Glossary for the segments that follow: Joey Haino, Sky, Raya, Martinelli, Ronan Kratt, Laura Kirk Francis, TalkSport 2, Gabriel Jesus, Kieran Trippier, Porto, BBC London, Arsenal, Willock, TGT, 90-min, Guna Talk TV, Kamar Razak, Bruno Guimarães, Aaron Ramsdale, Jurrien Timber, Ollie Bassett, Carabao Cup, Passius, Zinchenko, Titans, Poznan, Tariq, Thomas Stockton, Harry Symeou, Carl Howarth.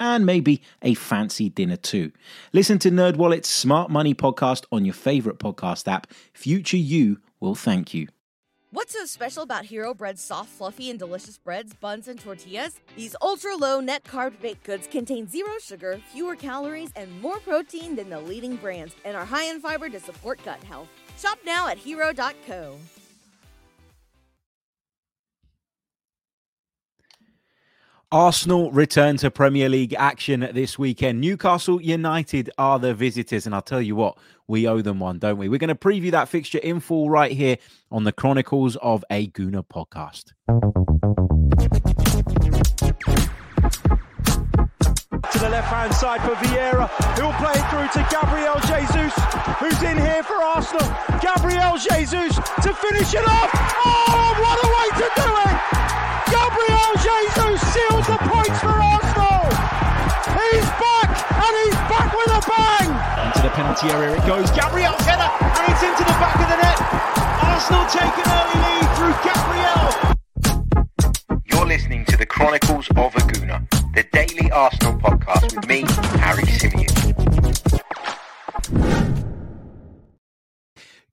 and maybe a fancy dinner too. Listen to NerdWallet's Smart Money Podcast on your favorite podcast app. Future you will thank you. What's so special about Hero Bread's soft, fluffy, and delicious breads, buns, and tortillas? These ultra-low net-carb baked goods contain zero sugar, fewer calories, and more protein than the leading brands, and are high in fiber to support gut health. Shop now at Hero.co. Arsenal return to Premier League action this weekend. Newcastle United are the visitors, and I'll tell you what, we owe them one, don't we? We're going to preview that fixture in full right here on the Chronicles of a Gooner podcast. To the left-hand side for Vieira, who'll play through to Gabriel Jesus, who's in here for Arsenal. Gabriel Jesus to finish it off. Oh, what a way to do it! Gabriel Jesus seals the points for Arsenal. He's back, and he's back with a bang. Into the penalty area it goes. Gabriel's header, and it's into the back of the net. Arsenal take an early lead through Gabriel. You're listening to the Chronicles of a Gooner, the daily Arsenal podcast with me, Harry Symeou.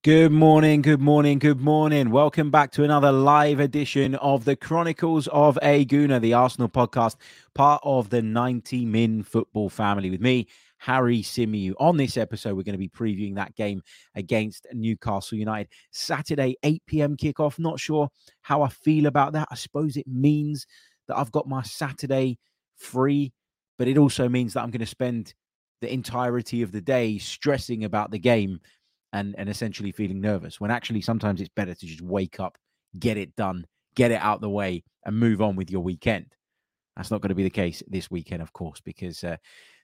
Good morning. Welcome back to another live edition of the Chronicles of a Gooner, the Arsenal podcast, part of the 90-min football family with me, Harry Symeou. On this episode, we're going to be previewing that game against Newcastle United. Saturday, 8 p.m. kickoff. Not sure how I feel about that. I suppose it means that I've got my Saturday free, but it also means that I'm going to spend the entirety of the day stressing about the game and essentially feeling nervous, when actually sometimes it's better to just wake up, get it done, get it out the way, and move on with your weekend. That's not going to be the case this weekend, of course, because the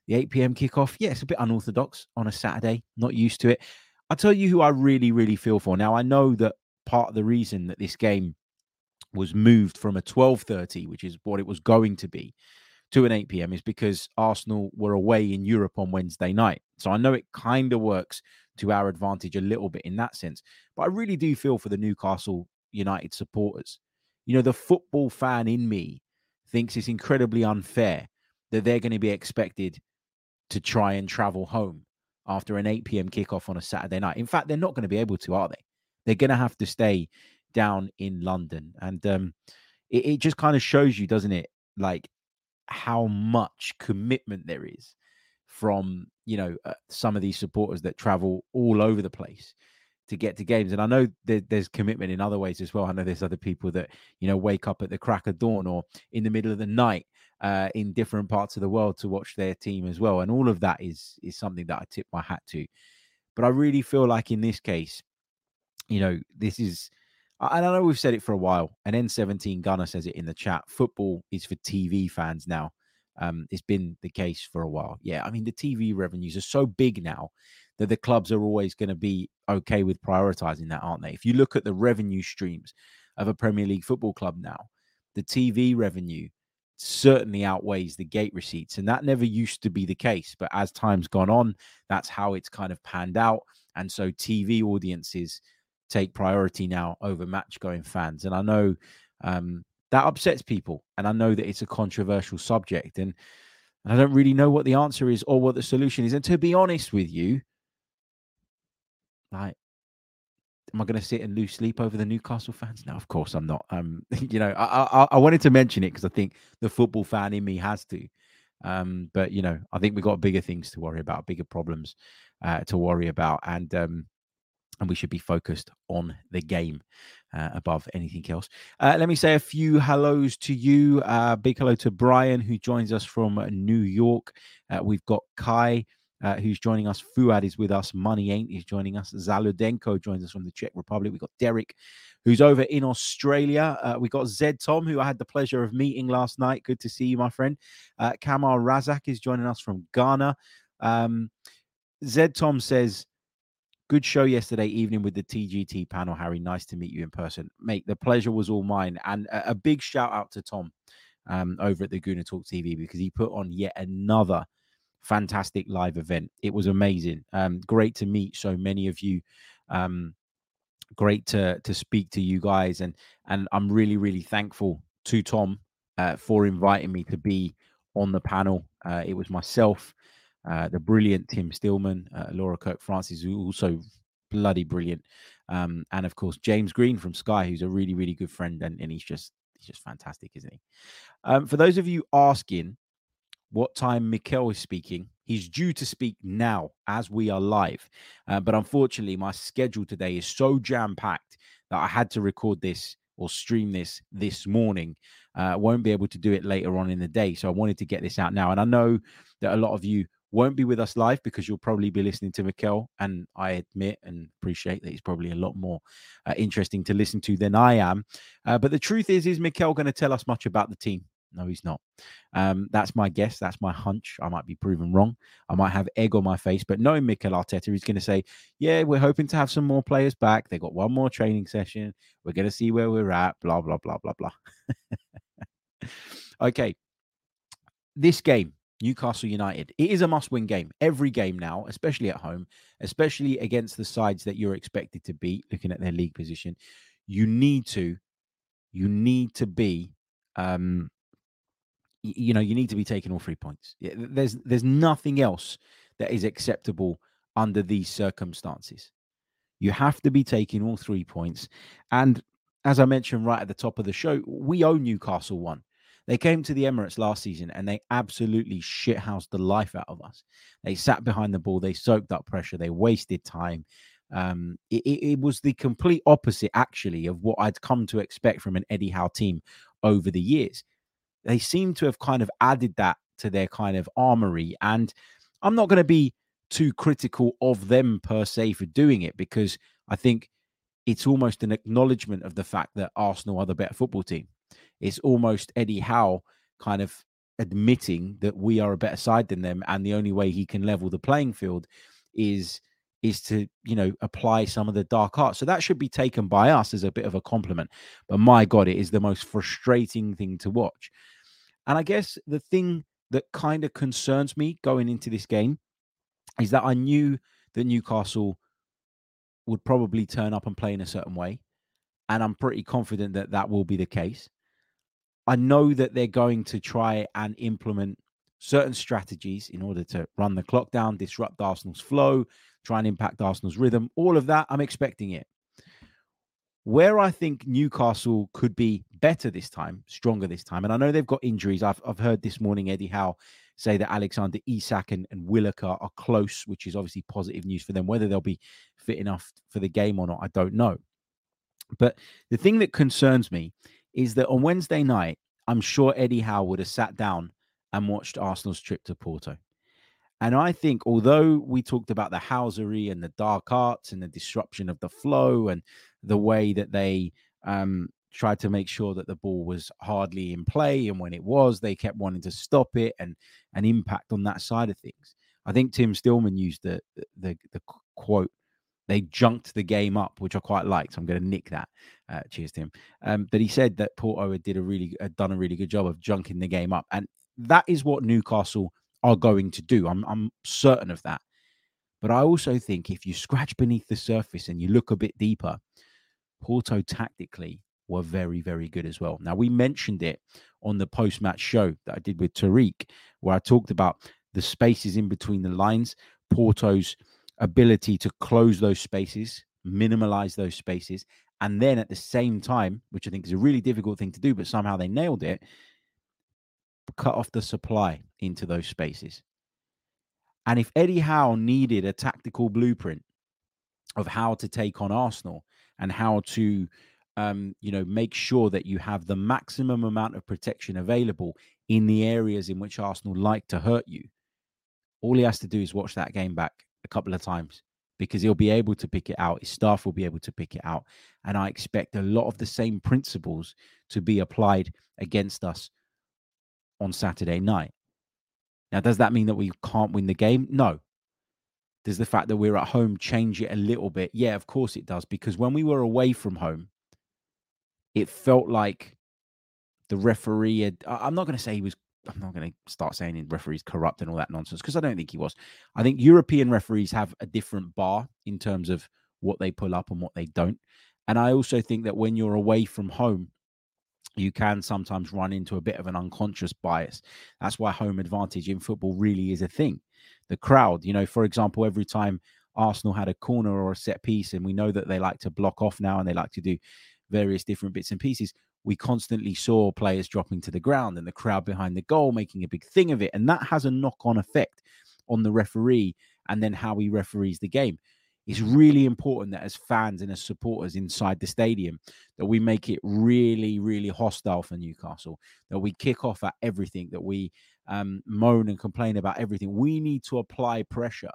8 p.m. kickoff, it's a bit unorthodox on a Saturday, not used to it. I'll tell you who I really, really feel for. Now, I know that part of the reason that this game was moved from a 12:30, which is what it was going to be, to an 8 p.m. is because Arsenal were away in Europe on Wednesday night. So I know it kind of works to our advantage a little bit in that sense. But I really do feel for the Newcastle United supporters. You know, the football fan in me thinks it's incredibly unfair that they're going to be expected to try and travel home after an 8 p.m. kickoff on a Saturday night. In fact, they're not going to be able to, are they? They're going to have to stay down in London. And it just kind of shows you, doesn't it, like how much commitment there is from, some of these supporters that travel all over the place to get to games. And I know there's commitment in other ways as well. I know there's other people that, wake up at the crack of dawn or in the middle of the night in different parts of the world to watch their team as well. And all of that is something that I tip my hat to. But I really feel like in this case, this is, and I know we've said it for a while, and N17 Gunner says it in the chat, football is for TV fans now. It's been the case for a while. Yeah, I mean, the TV revenues are so big now that the clubs are always going to be okay with prioritizing that, aren't they? If you look at the revenue streams of a Premier League football club now, the TV revenue certainly outweighs the gate receipts. And that never used to be the case. But as time's gone on, that's how it's kind of panned out. And so TV audiences take priority now over match-going fans. And I know that upsets people, and I know that it's a controversial subject, and I don't really know what the answer is or what the solution is. And to be honest with you, like, am I going to sit and lose sleep over the Newcastle fans? No, of course I'm not. I wanted to mention it because I think the football fan in me has to. But, I think we've got bigger things to worry about, bigger problems to worry about. And we should be focused on the game above anything else. Let me say a few hellos to you. Big hello to Brian, who joins us from New York. We've got Kai, who's joining us. Fuad is with us. Money Ain't is joining us. Zaludenko joins us from the Czech Republic. We've got Derek, who's over in Australia. We got Zed Tom, who I had the pleasure of meeting last night. Good to see you, my friend. Kamar Razak is joining us from Ghana. Zed Tom says, good show yesterday evening with the TGT panel, Harry. Nice to meet you in person. Mate, the pleasure was all mine. And a big shout out to Tom over at the Guna Talk TV, because he put on yet another fantastic live event. It was amazing. Great to meet so many of you. Great to speak to you guys. And I'm really, really thankful to Tom for inviting me to be on the panel. It was myself, the brilliant Tim Stillman, Laura Kirk Francis, who also bloody brilliant, and of course James Green from Sky, who's a really, really good friend, and he's just fantastic, isn't he? For those of you asking what time Mikel is speaking, he's due to speak now as we are live, but unfortunately my schedule today is so jam-packed that I had to record this or stream this morning. Won't be able to do it later on in the day, so I wanted to get this out now. And I know that a lot of you won't be with us live because you'll probably be listening to Mikel, and I admit and appreciate that he's probably a lot more interesting to listen to than I am. But the truth is Mikel going to tell us much about the team? No, he's not. That's my guess. That's my hunch. I might be proven wrong. I might have egg on my face, but knowing Mikel Arteta, he's going to say, yeah, we're hoping to have some more players back. They got one more training session. We're going to see where we're at, blah, blah, blah, blah, blah. Okay. This game, Newcastle United. It is a must-win game. Every game now, especially at home, especially against the sides that you're expected to beat, looking at their league position, you need to be taking all 3 points. There's nothing else that is acceptable under these circumstances. You have to be taking all 3 points. And as I mentioned right at the top of the show, we owe Newcastle one. They came to the Emirates last season and they absolutely shithoused the life out of us. They sat behind the ball. They soaked up pressure. They wasted time. It was the complete opposite, actually, of what I'd come to expect from an Eddie Howe team over the years. They seem to have kind of added that to their kind of armory. And I'm not going to be too critical of them per se for doing it, because I think it's almost an acknowledgement of the fact that Arsenal are the better football team. It's almost Eddie Howe kind of admitting that we are a better side than them, and the only way he can level the playing field is to, you know, apply some of the dark arts. So that should be taken by us as a bit of a compliment. But my God, it is the most frustrating thing to watch. And I guess the thing that kind of concerns me going into this game is that I knew that Newcastle would probably turn up and play in a certain way. And I'm pretty confident that that will be the case. I know that they're going to try and implement certain strategies in order to run the clock down, disrupt Arsenal's flow, try and impact Arsenal's rhythm. All of that, I'm expecting it. Where I think Newcastle could be better this time, stronger this time, and I know they've got injuries. I've heard this morning Eddie Howe say that Alexander Isak and Willock are close, which is obviously positive news for them. Whether they'll be fit enough for the game or not, I don't know. But the thing that concerns me is that on Wednesday night, I'm sure Eddie Howe would have sat down and watched Arsenal's trip to Porto. And I think, although we talked about the housery and the dark arts and the disruption of the flow and the way that they tried to make sure that the ball was hardly in play, and when it was, they kept wanting to stop it and impact on that side of things. I think Tim Stillman used the quote, they junked the game up, which I quite liked. So I'm going to nick that. Cheers, Tim. But he said that Porto had done a really good job of junking the game up. And that is what Newcastle are going to do. I'm certain of that. But I also think if you scratch beneath the surface and you look a bit deeper, Porto tactically were very, very good as well. Now, we mentioned it on the post-match show that I did with Tariq, where I talked about the spaces in between the lines, Porto's ability to close those spaces, minimalize those spaces, and then at the same time, which I think is a really difficult thing to do, but somehow they nailed it, cut off the supply into those spaces. And if Eddie Howe needed a tactical blueprint of how to take on Arsenal and how to, make sure that you have the maximum amount of protection available in the areas in which Arsenal like to hurt you, all he has to do is watch that game back a couple of times, because he'll be able to pick it out. His staff will be able to pick it out. And I expect a lot of the same principles to be applied against us on Saturday night. Now, does that mean that we can't win the game? No. Does the fact that we're at home change it a little bit? Yeah, of course it does. Because when we were away from home, it felt like the referee had, I'm not going to start saying referees corrupt and all that nonsense, because I don't think he was. I think European referees have a different bar in terms of what they pull up and what they don't. And I also think that when you're away from home, you can sometimes run into a bit of an unconscious bias. That's why home advantage in football really is a thing. The crowd, you know, for example, every time Arsenal had a corner or a set piece, and we know that they like to block off now and they like to do various different bits and pieces, we constantly saw players dropping to the ground and the crowd behind the goal making a big thing of it. And that has a knock-on effect on the referee and then how he referees the game. It's really important that as fans and as supporters inside the stadium, that we make it really, really hostile for Newcastle, that we kick off at everything, that we moan and complain about everything. We need to apply pressure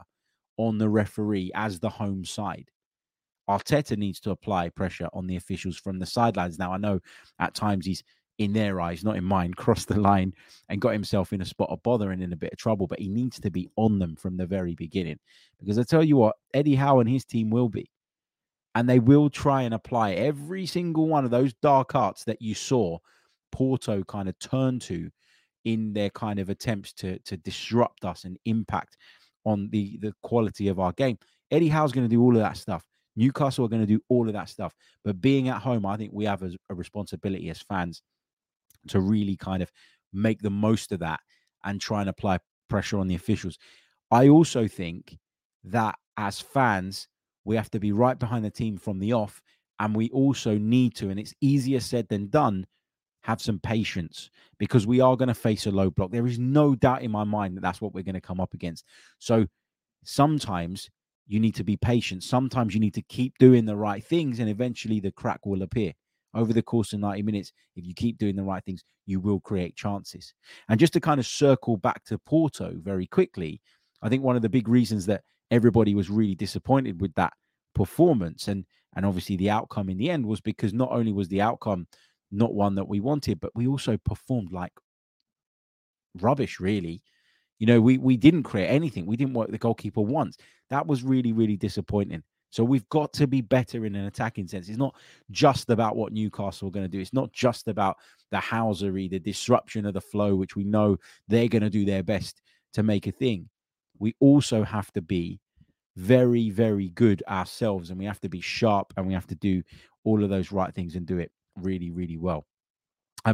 on the referee as the home side. Arteta needs to apply pressure on the officials from the sidelines. Now, I know at times he's, in their eyes, not in mine, crossed the line and got himself in a spot of bother and in a bit of trouble, but he needs to be on them from the very beginning. Because I tell you what, Eddie Howe and his team will be. And they will try and apply every single one of those dark arts that you saw Porto kind of turn to in their kind of attempts to disrupt us and impact on the quality of our game. Eddie Howe's going to do all of that stuff. Newcastle are going to do all of that stuff. But being at home, I think we have a responsibility as fans to really kind of make the most of that and try and apply pressure on the officials. I also think that as fans, we have to be right behind the team from the off. And we also need to, and it's easier said than done, have some patience, because we are going to face a low block. There is no doubt in my mind that that's what we're going to come up against. So sometimes you need to be patient. Sometimes you need to keep doing the right things, and eventually the crack will appear. Over the course of 90 minutes, if you keep doing the right things, you will create chances. And just to kind of circle back to Porto very quickly, I think one of the big reasons that everybody was really disappointed with that performance and obviously the outcome in the end was because not only was the outcome not one that we wanted, but we also performed like rubbish, really. You know, we didn't create anything. We didn't work the goalkeeper once. That was really, really disappointing. So we've got to be better in an attacking sense. It's not just about what Newcastle are going to do. It's not just about the housery, the disruption of the flow, which we know they're going to do their best to make a thing. We also have to be very, very good ourselves, and we have to be sharp, and we have to do all of those right things and do it really, really well.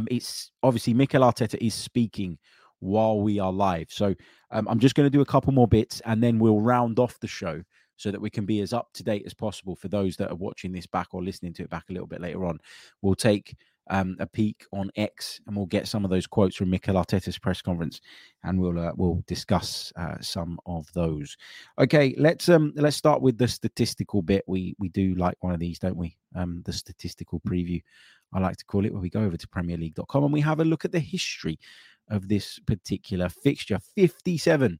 It's obviously Mikel Arteta is speaking while we are live. So I'm just going to do a couple more bits, and then we'll round off the show, so that we can be as up to date as possible for those that are watching this back or listening to it back a little bit later on. We'll take a peek on X, and we'll get some of those quotes from Mikel Arteta's press conference, and we'll discuss some of those. Okay, let's start with the statistical bit. We do like one of these, don't we? The statistical preview, I like to call it, where we go over to PremierLeague.com and we have a look at the history of this particular fixture. 57.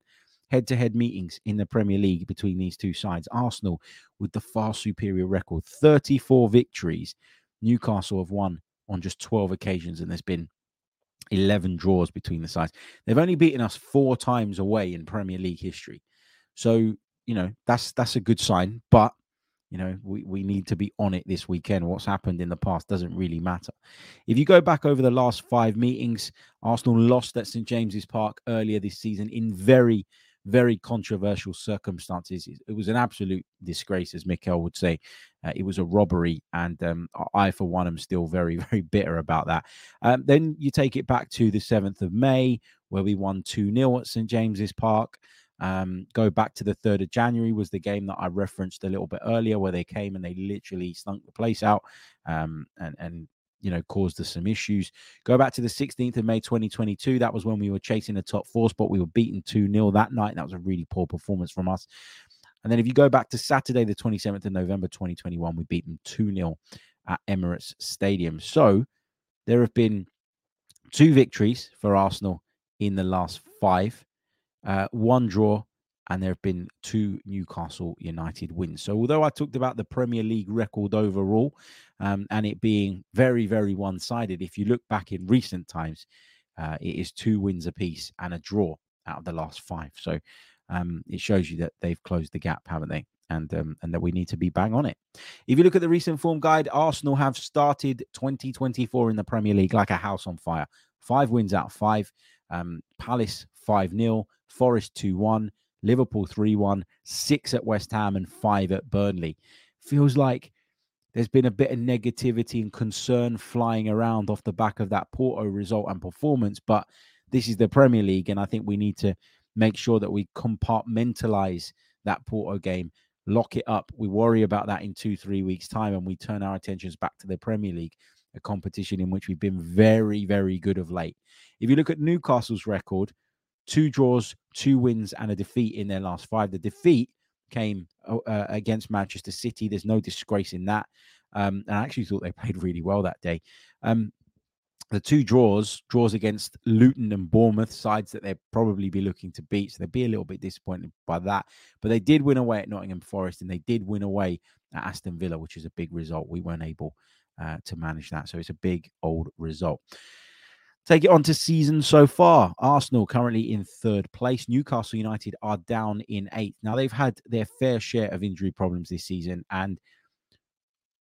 Head-to-head meetings in the Premier League between these two sides. Arsenal with the far superior record, 34 victories. Newcastle have won on just 12 occasions, and there's been 11 draws between the sides. They've only beaten us 4 times away in Premier League history. So, you know, that's a good sign, but, you know, we need to be on it this weekend. What's happened in the past doesn't really matter. If you go back over the last 5 meetings, Arsenal lost at St James's Park earlier this season in very, very controversial circumstances. It was an absolute disgrace, as Mikel would say. It was a robbery, and I, for one, am still very, very bitter about that. Then you take it back to the 7th of May, where we won 2-0 at St James's Park. Go back to the 3rd of January was the game that I referenced a little bit earlier, where they came and they literally stunk the place out and you know, caused us some issues. Go back to the 16th of May, 2022. That was when we were chasing the top 4 spot. We were beaten 2-0 that night. That was a really poor performance from us. And then if you go back to Saturday, the 27th of November, 2021, we beat them 2-0 at Emirates Stadium. So there have been 2 victories for Arsenal in the last 5. one draw, and there have been two Newcastle United wins. So although I talked about the Premier League record overall and it being very, very one-sided, if you look back in recent times, it is two wins apiece and a draw out of the last five. So it shows you that they've closed the gap, haven't they? And that we need to be bang on it. If you look at the recent form guide, Arsenal have started 2024 in the Premier League like a house on fire. 5 wins out of 5. Palace 5-0. Forest 2-1. Liverpool 3-1. 6 at West Ham and 5 at Burnley. Feels like there's been a bit of negativity and concern flying around off the back of that Porto result and performance. But this is the Premier League, and I think we need to make sure that we compartmentalise that Porto game. Lock it up. We worry about that in 2-3 weeks' time, and we turn our attentions back to the Premier League, a competition in which we've been very, very good of late. If you look at Newcastle's record, 2 draws, 2 wins, and a defeat in their last 5. The defeat came against Manchester City. There's no disgrace in that. And I actually thought they played really well that day. The 2 draws against Luton and Bournemouth, sides that they'd probably be looking to beat. So they'd be a little bit disappointed by that. But they did win away at Nottingham Forest, and they did win away at Aston Villa, which is a big result. We weren't able to manage that. So it's a big old result. Take it on to season so far. Arsenal currently in third place. Newcastle United are down in 8th. Now, they've had their fair share of injury problems this season, and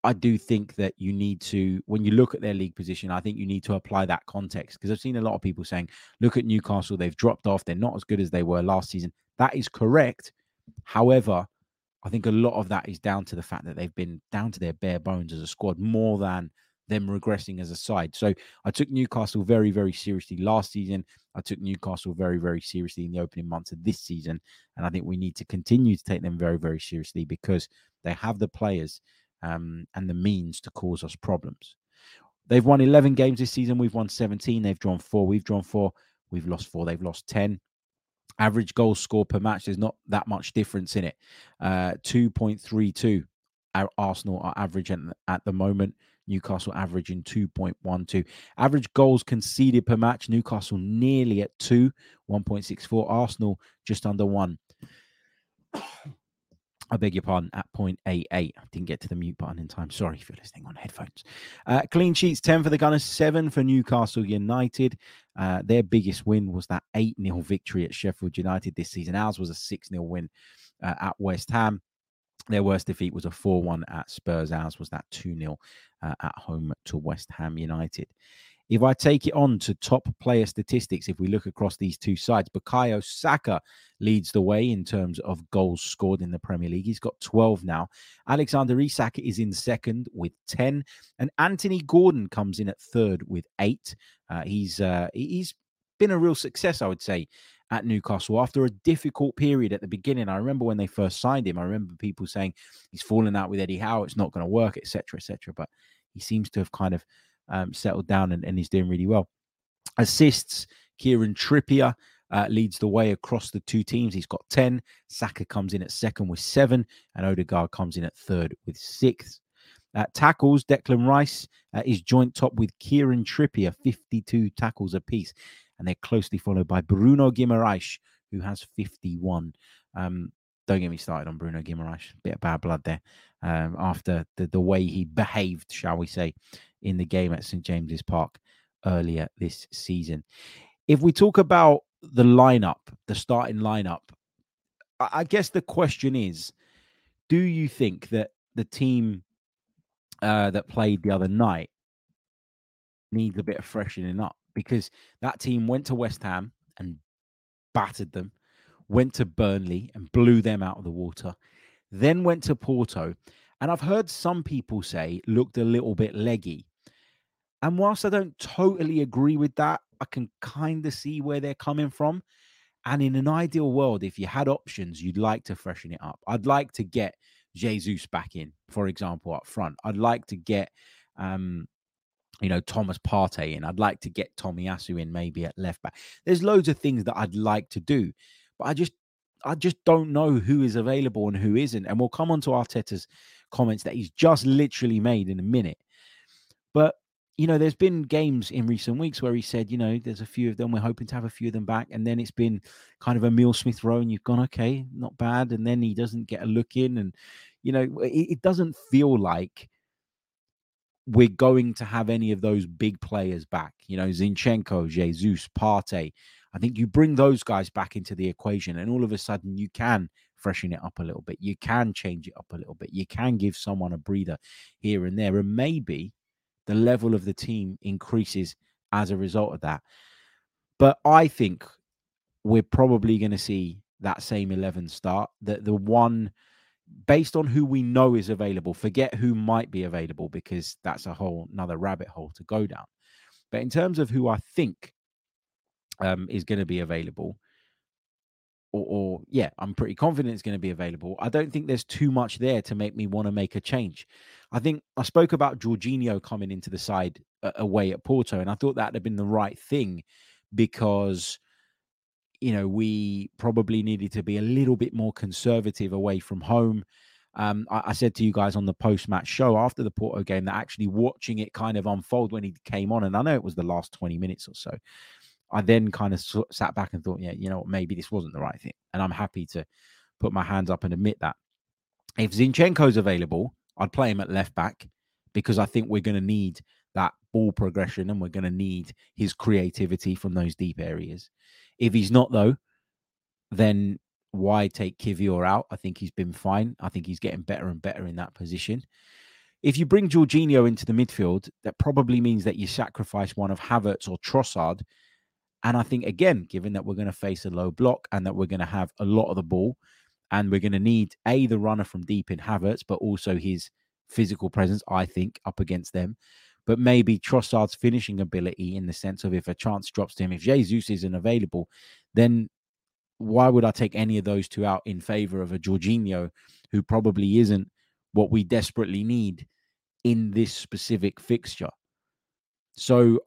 I do think that you need to, when you look at their league position, I think you need to apply that context, because I've seen a lot of people saying, look at Newcastle, they've dropped off, they're not as good as they were last season. That is correct. However, I think a lot of that is down to the fact that they've been down to their bare bones as a squad more than them regressing as a side. So I took Newcastle very, very seriously last season. I took Newcastle very, very seriously in the opening months of this season. And I think we need to continue to take them very, very seriously, because they have the players and the means to cause us problems. They've won 11 games this season. We've won 17. They've drawn 4. We've drawn 4. We've lost 4. They've lost 10. Average goals scored per match, there's not that much difference in it. 2.32. Arsenal are average at the moment. Newcastle average in 2.12. Average goals conceded per match. Newcastle nearly at 2, 1.64. Arsenal just under 1. I beg your pardon, at 0.88. I didn't get to the mute button in time. Sorry if you're listening on headphones. Clean sheets, 10 for the Gunners, 7 for Newcastle United. Their biggest win was that 8-0 victory at Sheffield United this season. Ours was a 6-0 win at West Ham. Their worst defeat was a 4-1 at Spurs. Ours was that 2-0 at home to West Ham United. If I take it on to top player statistics, if we look across these two sides, Bukayo Saka leads the way in terms of goals scored in the Premier League. He's got 12 now. Alexander Isak is in second with 10. And Anthony Gordon comes in at third with 8. He's been a real success, I would say, at Newcastle after a difficult period at the beginning. I remember when they first signed him, I remember people saying he's fallen out with Eddie Howe, it's not going to work, etc., etc. But he seems to have kind of settled down and he's doing really well. Assists, Kieran Trippier leads the way across the two teams. He's got 10. Saka comes in at second with 7, and Odegaard comes in at third with 6. Tackles, Declan Rice is joint top with Kieran Trippier, 52 tackles apiece. And they're closely followed by Bruno Guimarães, who has 51. Don't get me started on Bruno Guimarães. Bit of bad blood there after the way he behaved, shall we say, in the game at St. James's Park earlier this season. If we talk about the lineup, the starting lineup, I guess the question is, do you think that the team that played the other night needs a bit of freshening up? Because that team went to West Ham and battered them, went to Burnley and blew them out of the water, then went to Porto. And I've heard some people say looked a little bit leggy. And whilst I don't totally agree with that, I can kind of see where they're coming from. And in an ideal world, if you had options, you'd like to freshen it up. I'd like to get Jesus back in, for example, up front. I'd like to get Thomas Partey in. I'd like to get Tomiyasu in maybe at left back. There's loads of things that I'd like to do, but I just don't know who is available and who isn't. And we'll come on to Arteta's comments that he's just literally made in a minute. But you know, there's been games in recent weeks where he said, you know, there's a few of them, we're hoping to have a few of them back. And then it's been kind of Emile Smith-Rowe and you've gone, okay, not bad. And then he doesn't get a look in. And, you know, it doesn't feel like we're going to have any of those big players back. You know, Zinchenko, Jesus, Partey. I think you bring those guys back into the equation and all of a sudden you can freshen it up a little bit. You can change it up a little bit. You can give someone a breather here and there. And maybe the level of the team increases as a result of that. But I think we're probably going to see that same 11 start. The one, based on who we know is available, forget who might be available because that's a whole another rabbit hole to go down. But in terms of who I think is going to be available, or I'm pretty confident it's going to be available. I don't think there's too much there to make me want to make a change. I think I spoke about Jorginho coming into the side away at Porto, and I thought that had been the right thing because, you know, we probably needed to be a little bit more conservative away from home. I said to you guys on the post-match show after the Porto game that actually watching it kind of unfold when he came on, and I know it was the last 20 minutes or so, I then kind of sat back and thought, yeah, you know what, maybe this wasn't the right thing. And I'm happy to put my hands up and admit that. If Zinchenko's available, I'd play him at left back because I think we're going to need that ball progression and we're going to need his creativity from those deep areas. If he's not, though, then why take Kivior out? I think he's been fine. I think he's getting better and better in that position. If you bring Jorginho into the midfield, that probably means that you sacrifice one of Havertz or Trossard. And I think, again, given that we're going to face a low block and that we're going to have a lot of the ball and we're going to need, A, the runner from deep in Havertz, but also his physical presence, I think, up against them. But maybe Trossard's finishing ability in the sense of if a chance drops to him, if Jesus isn't available, then why would I take any of those two out in favor of a Jorginho who probably isn't what we desperately need in this specific fixture? So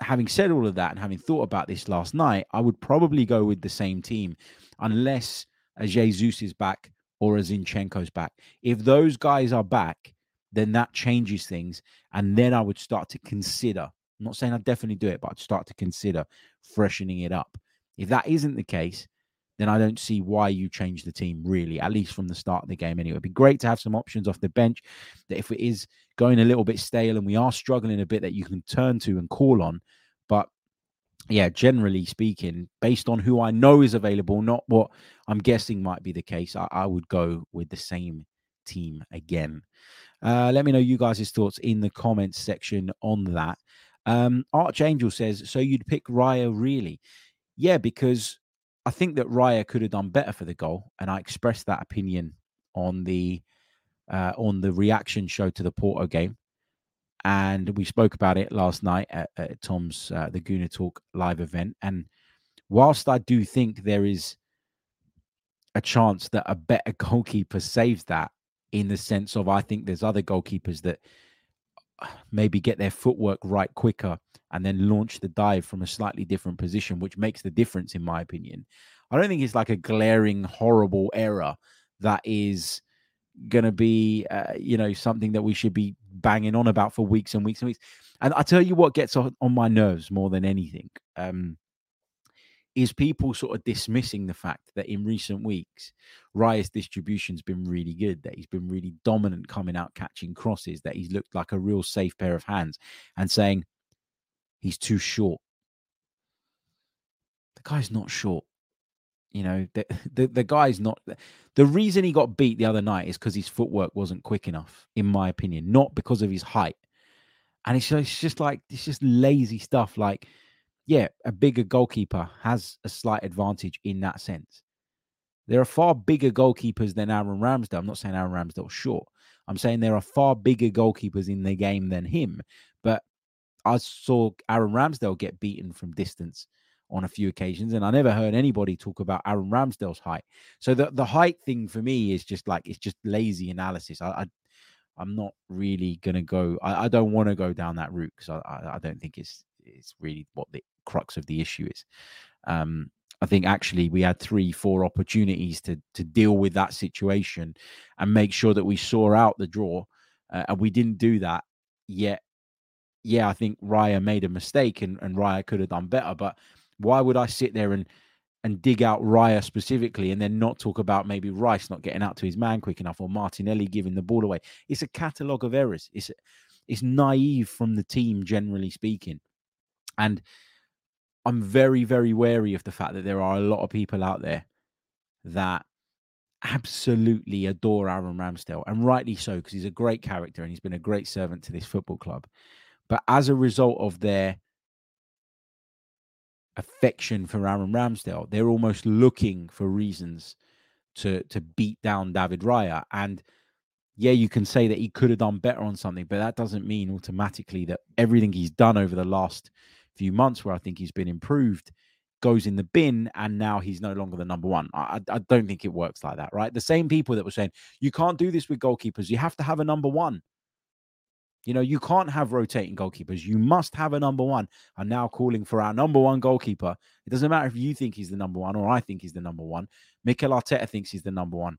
having said all of that and having thought about this last night, I would probably go with the same team unless a Jesus is back or a Zinchenko's back. If those guys are back, then that changes things. And then I would start to consider, I'm not saying I'd definitely do it, but I'd start to consider freshening it up. If that isn't the case, then I don't see why you change the team, really, at least from the start of the game. Anyway, it'd be great to have some options off the bench that if it is going a little bit stale and we are struggling a bit that you can turn to and call on. But yeah, generally speaking, based on who I know is available, not what I'm guessing might be the case, I would go with the same team again. Let me know you guys' thoughts in the comments section on that. Archangel says, so you'd pick Raya, really? Yeah, because I think that Raya could have done better for the goal, and I expressed that opinion on the reaction show to the Porto game, and we spoke about it last night at Tom's the Guna Talk live event. And whilst I do think there is a chance that a better goalkeeper saves that, in the sense of I think there's other goalkeepers that maybe get their footwork right quicker and then launch the dive from a slightly different position, which makes the difference, in my opinion. I don't think it's like a glaring, horrible error that is going to be, something that we should be banging on about for weeks and weeks and weeks. And I tell you what gets on my nerves more than anything is people sort of dismissing the fact that in recent weeks, Raya's distribution's been really good, that he's been really dominant coming out, catching crosses, that he's looked like a real safe pair of hands, and saying he's too short. The guy's not short. You know, the guy's not... The reason he got beat the other night is because his footwork wasn't quick enough, in my opinion, not because of his height. And it's just lazy stuff. Like, yeah, a bigger goalkeeper has a slight advantage in that sense. There are far bigger goalkeepers than Aaron Ramsdale. I'm not saying Aaron Ramsdale's short. I'm saying there are far bigger goalkeepers in the game than him. But I saw Aaron Ramsdale get beaten from distance on a few occasions, and I never heard anybody talk about Aaron Ramsdale's height. So the height thing for me is just like, it's just lazy analysis. I'm not really going to go, I don't want to go down that route because I don't think it's really what the crux of the issue is. I think actually we had 3-4 opportunities to deal with that situation and make sure that we saw out the draw, and we didn't do that yet. yeah, I think Raya made a mistake and Raya could have done better. But why would I sit there and dig out Raya specifically and then not talk about maybe Rice not getting out to his man quick enough or Martinelli giving the ball away? It's a catalogue of errors. It's naive from the team, generally speaking. And I'm very, very wary of the fact that there are a lot of people out there that absolutely adore Aaron Ramsdale, and rightly so, because he's a great character and he's been a great servant to this football club. But as a result of their affection for Aaron Ramsdale, they're almost looking for reasons to beat down David Raya. And yeah, you can say that he could have done better on something, but that doesn't mean automatically that everything he's done over the last few months, where I think he's been improved, goes in the bin and now he's no longer the number one. I don't think it works like that, right? The same people that were saying, you can't do this with goalkeepers. You have to have a number one. You know, you can't have rotating goalkeepers. You must have a number one. I'm now calling for our number one goalkeeper. It doesn't matter if you think he's the number one or I think he's the number one. Mikel Arteta thinks he's the number one.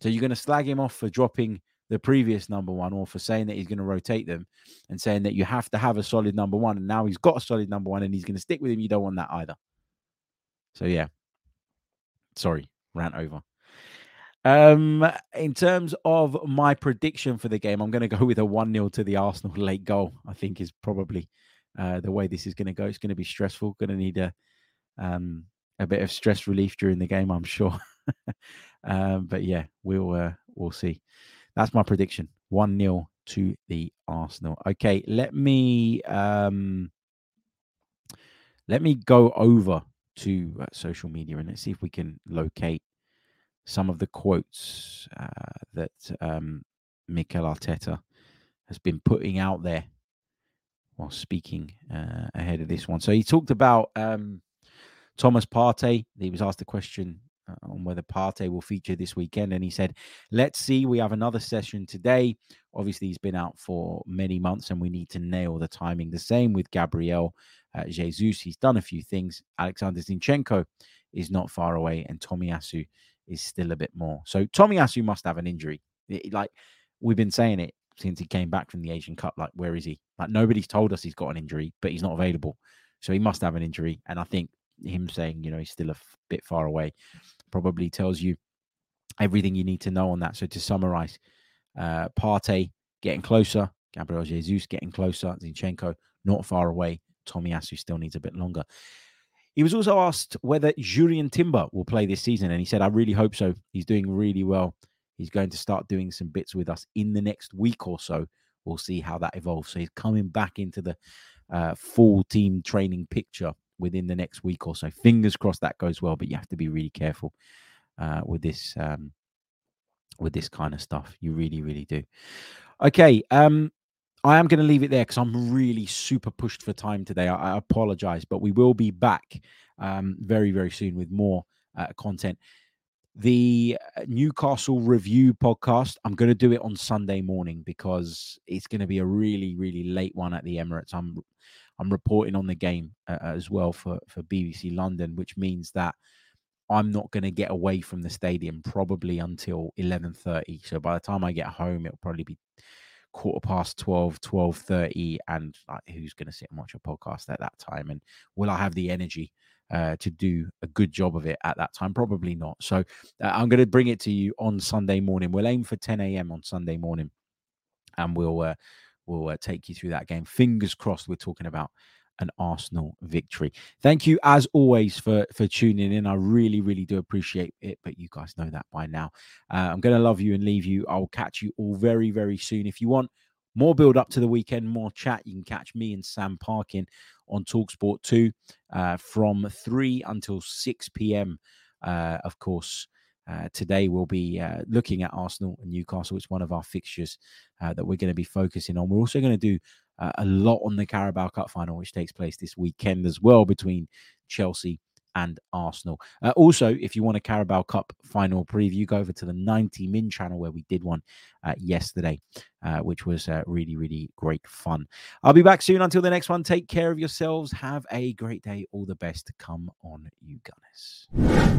So you're going to slag him off for dropping the previous number one or for saying that he's going to rotate them and saying that you have to have a solid number one. And now he's got a solid number one and he's going to stick with him. You don't want that either. So, yeah. Sorry, rant over. In terms of my prediction for the game, I'm going to go with a 1-0 to the Arsenal late goal. I think is probably the way this is going to go. It's going to be stressful. Going to need a bit of stress relief during the game, I'm sure. But yeah, we'll see. That's my prediction. 1-0 to the Arsenal. Okay, let me go over to social media and let's see if we can locate some of the quotes that Mikel Arteta has been putting out there while speaking ahead of this one. So he talked about Thomas Partey. He was asked a question on whether Partey will feature this weekend. And he said, let's see, we have another session today. Obviously, he's been out for many months and we need to nail the timing. The same with Gabriel Jesus. He's done a few things. Alexander Zinchenko is not far away and Tomiyasu is still a bit more. So Tomiyasu must have an injury. Like, we've been saying it since he came back from the Asian Cup. Like, where is he? Like, nobody's told us he's got an injury, but he's not available. So he must have an injury. And I think him saying, you know, he's still a bit far away probably tells you everything you need to know on that. So to summarize, Partey getting closer, Gabriel Jesus getting closer, Zinchenko not far away, Tomiyasu still needs a bit longer. He was also asked whether Jurrien Timber will play this season. And he said, I really hope so. He's doing really well. He's going to start doing some bits with us in the next week or so. We'll see how that evolves. So he's coming back into the full team training picture within the next week or so. Fingers crossed that goes well, but you have to be really careful with this kind of stuff. You really, really do. Okay. I am going to leave it there because I'm really super pushed for time today. I apologize, but we will be back very, very soon with more content. The Newcastle Review podcast, I'm going to do it on Sunday morning because it's going to be a really, really late one at the Emirates. I'm reporting on the game as well for BBC London, which means that I'm not going to get away from the stadium probably until 11:30. So by the time I get home, it'll probably be 12:15, 12:30, and like, who's going to sit and watch a podcast at that time? And will I have the energy to do a good job of it at that time? Probably not. So I'm going to bring it to you on Sunday morning. We'll aim for 10 a.m. on Sunday morning, and we'll take you through that game. Fingers crossed, we're talking about an Arsenal victory. Thank you, as always, for tuning in. I really, really do appreciate it, but you guys know that by now. I'm going to love you and leave you. I'll catch you all very, very soon. If you want more build-up to the weekend, more chat, you can catch me and Sam Parkin on TalkSport 2 from 3 until 6 p.m. Of course, today we'll be looking at Arsenal and Newcastle. It's one of our fixtures that we're going to be focusing on. We're also going to do a lot on the Carabao Cup final, which takes place this weekend as well between Chelsea and Arsenal. Also, if you want a Carabao Cup final preview, go over to the 90-min channel where we did one yesterday, which was really, really great fun. I'll be back soon. Until the next one, take care of yourselves. Have a great day. All the best. Come on, you Gunners.